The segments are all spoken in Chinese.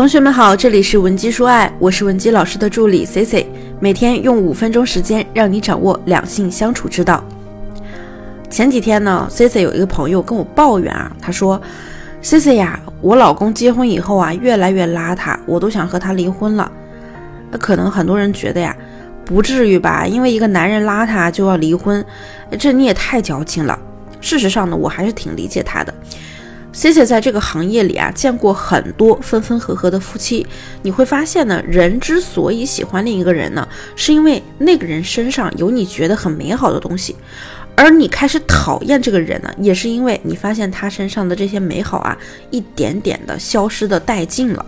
同学们好，这里是文姬说爱，我是文姬老师的助理 Cici， 每天用5分钟时间让你掌握两性相处之道。前几天呢 Cici 有一个朋友跟我抱怨啊，他说 Cici 呀，我老公结婚以后啊越来越邋遢，我都想和他离婚了。可能很多人觉得呀，不至于吧，因为一个男人邋遢就要离婚，这你也太矫情了。事实上呢，我还是挺理解他的。Cici 在这个行业里啊，见过很多分分合合的夫妻，你会发现呢，人之所以喜欢另一个人呢，是因为那个人身上有你觉得很美好的东西，而你开始讨厌这个人呢，也是因为你发现他身上的这些美好啊，一点点的消失的殆尽了。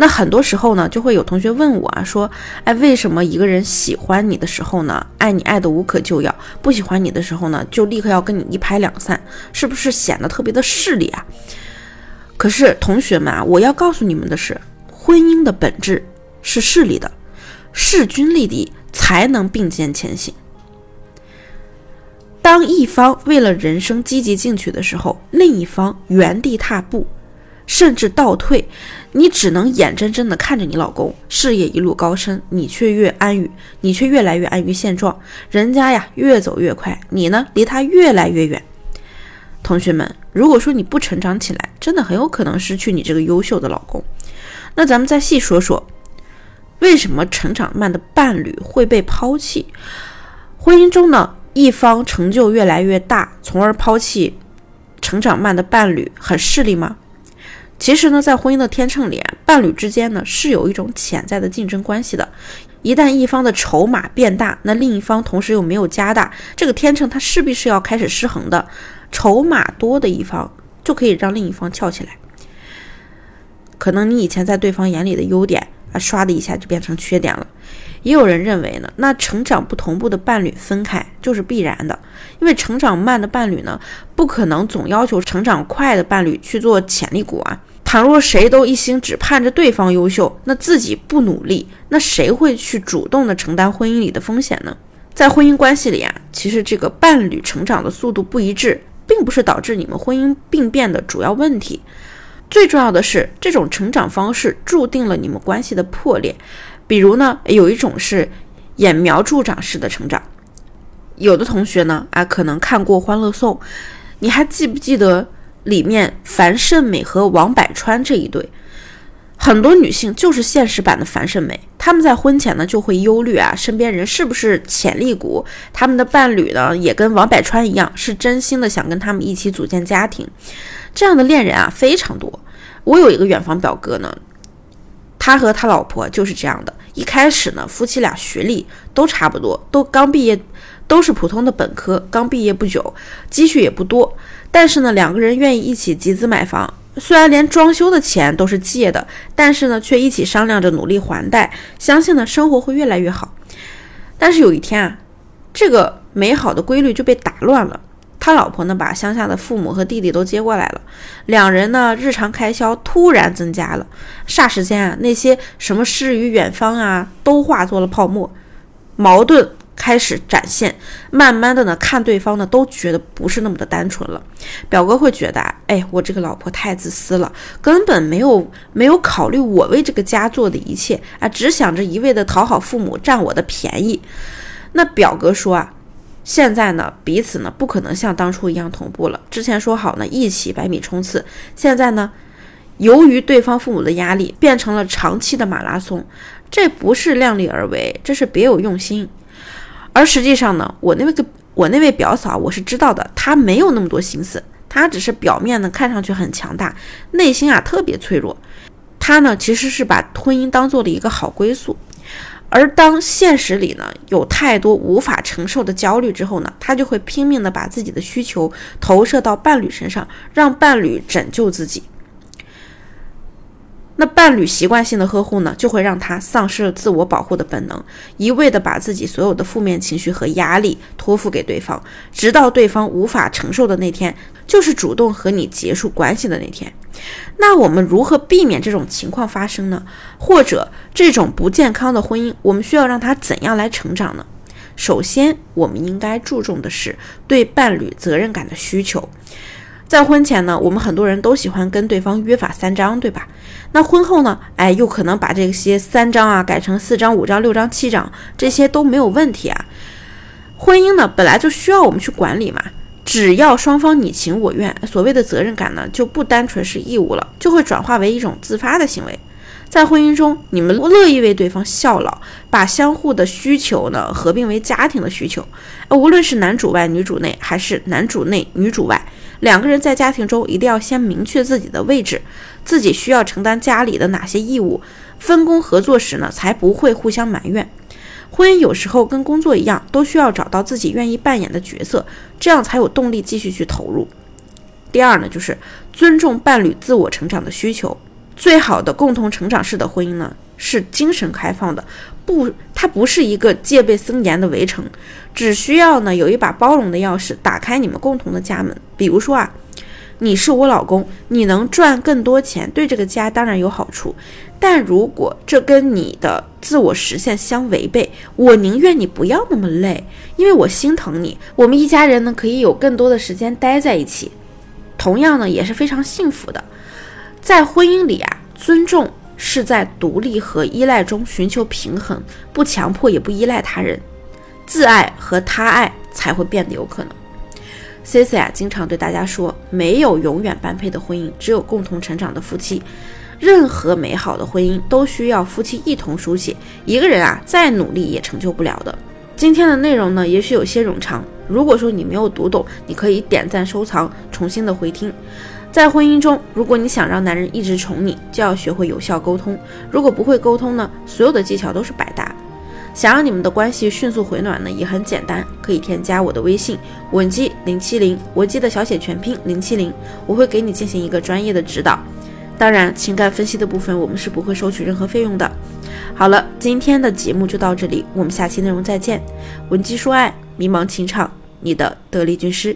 那很多时候呢，就会有同学问我啊，说，为什么一个人喜欢你的时候呢，爱你爱的无可救药，不喜欢你的时候呢，就立刻要跟你一拍两散，是不是显得特别的势利啊？可是同学们啊，我要告诉你们的是，婚姻的本质是势利的，势均力敌才能并肩前行。当一方为了人生积极进取的时候，另一方原地踏步，甚至倒退，你只能眼睁睁地看着你老公事业一路高升，你却越来越安于现状，人家呀越走越快，你呢离他越来越远。同学们，如果说你不成长起来，真的很有可能失去你这个优秀的老公。那咱们再细说说，为什么成长慢的伴侣会被抛弃？婚姻中呢，一方成就越来越大，从而抛弃成长慢的伴侣，很势利吗？其实呢，在婚姻的天秤里，伴侣之间呢是有一种潜在的竞争关系的。一旦一方的筹码变大，那另一方同时又没有加大，这个天秤它势必是要开始失衡的。筹码多的一方就可以让另一方翘起来。可能你以前在对方眼里的优点啊，刷的一下就变成缺点了。也有人认为呢，那成长不同步的伴侣分开就是必然的，因为成长慢的伴侣呢，不可能总要求成长快的伴侣去做潜力股啊。倘若谁都一心只盼着对方优秀，那自己不努力，那谁会去主动的承担婚姻里的风险呢？在婚姻关系里啊，其实这个伴侣成长的速度不一致，并不是导致你们婚姻病变的主要问题。最重要的是，这种成长方式注定了你们关系的破裂。比如呢，有一种是揠苗助长式的成长。有的同学呢，可能看过《欢乐颂》，你还记不记得里面樊胜美和王柏川这一对？很多女性就是现实版的樊胜美，她们在婚前呢就会忧虑啊，身边人是不是潜力股，她们的伴侣呢也跟王柏川一样，是真心的想跟他们一起组建家庭。这样的恋人啊非常多。我有一个远房表哥呢，他和他老婆就是这样的。一开始呢，夫妻俩学历都差不多，都刚毕业，都是普通的本科，刚毕业不久，积蓄也不多，但是呢两个人愿意一起集资买房，虽然连装修的钱都是借的，但是呢却一起商量着努力还贷，相信呢生活会越来越好。但是有一天啊，这个美好的规律就被打乱了。他老婆呢把乡下的父母和弟弟都接过来了，两人呢日常开销突然增加了，霎时间啊，那些什么诗与远方啊都化作了泡沫，矛盾开始展现，慢慢的呢看对方呢都觉得不是那么的单纯了。表哥会觉得我这个老婆太自私了，根本没有考虑我为这个家做的一切啊，只想着一味的讨好父母，占我的便宜。那表哥说啊，现在呢彼此呢不可能像当初一样同步了，之前说好呢一起百米冲刺，现在呢由于对方父母的压力，变成了长期的马拉松，这不是量力而为，这是别有用心。而实际上呢，我那位表嫂我是知道的，她没有那么多心思，她只是表面呢看上去很强大，内心啊特别脆弱。她呢其实是把婚姻当做了一个好归宿。而当现实里呢有太多无法承受的焦虑之后呢，他就会拼命的把自己的需求投射到伴侣身上，让伴侣拯救自己。那伴侣习惯性的呵护呢，就会让他丧失了自我保护的本能，一味的把自己所有的负面情绪和压力托付给对方，直到对方无法承受的那天，就是主动和你结束关系的那天。那我们如何避免这种情况发生呢？或者这种不健康的婚姻，我们需要让它怎样来成长呢？首先，我们应该注重的是对伴侣责任感的需求。在婚前呢，我们很多人都喜欢跟对方约法三章，对吧？那婚后呢，又可能把这些三章啊改成4章、5章、6章、7章，这些都没有问题啊。婚姻呢，本来就需要我们去管理嘛。只要双方你情我愿，所谓的责任感呢，就不单纯是义务了，就会转化为一种自发的行为。在婚姻中，你们乐意为对方效劳，把相互的需求呢合并为家庭的需求。无论是男主外女主内，还是男主内女主外，两个人在家庭中一定要先明确自己的位置，自己需要承担家里的哪些义务，分工合作时呢，才不会互相埋怨。婚姻有时候跟工作一样，都需要找到自己愿意扮演的角色，这样才有动力继续去投入。第二呢，就是尊重伴侣自我成长的需求。最好的共同成长式的婚姻呢，是精神开放的，它不是一个戒备森严的围城，只需要呢有一把包容的钥匙，打开你们共同的家门。比如说啊，你是我老公，你能赚更多钱，对这个家当然有好处，但如果这跟你的自我实现相违背，我宁愿你不要那么累，因为我心疼你，我们一家人呢可以有更多的时间待在一起，同样呢也是非常幸福的。在婚姻里啊，尊重是在独立和依赖中寻求平衡，不强迫也不依赖他人，自爱和他爱才会变得有可能。Cici 啊，经常对大家说，没有永远般配的婚姻，只有共同成长的夫妻。任何美好的婚姻都需要夫妻一同书写，一个人啊，再努力也成就不了的。今天的内容呢，也许有些冗长，如果说你没有读懂，你可以点赞、收藏，重新的回听。在婚姻中，如果你想让男人一直宠你，就要学会有效沟通。如果不会沟通呢，所有的技巧都是白搭。想让你们的关系迅速回暖呢，也很简单，可以添加我的微信文姬070，文姬的小写全拼070，我会给你进行一个专业的指导。当然，情感分析的部分我们是不会收取任何费用的。好了，今天的节目就到这里，我们下期内容再见。文姬说爱，迷茫情场，你的得力军师。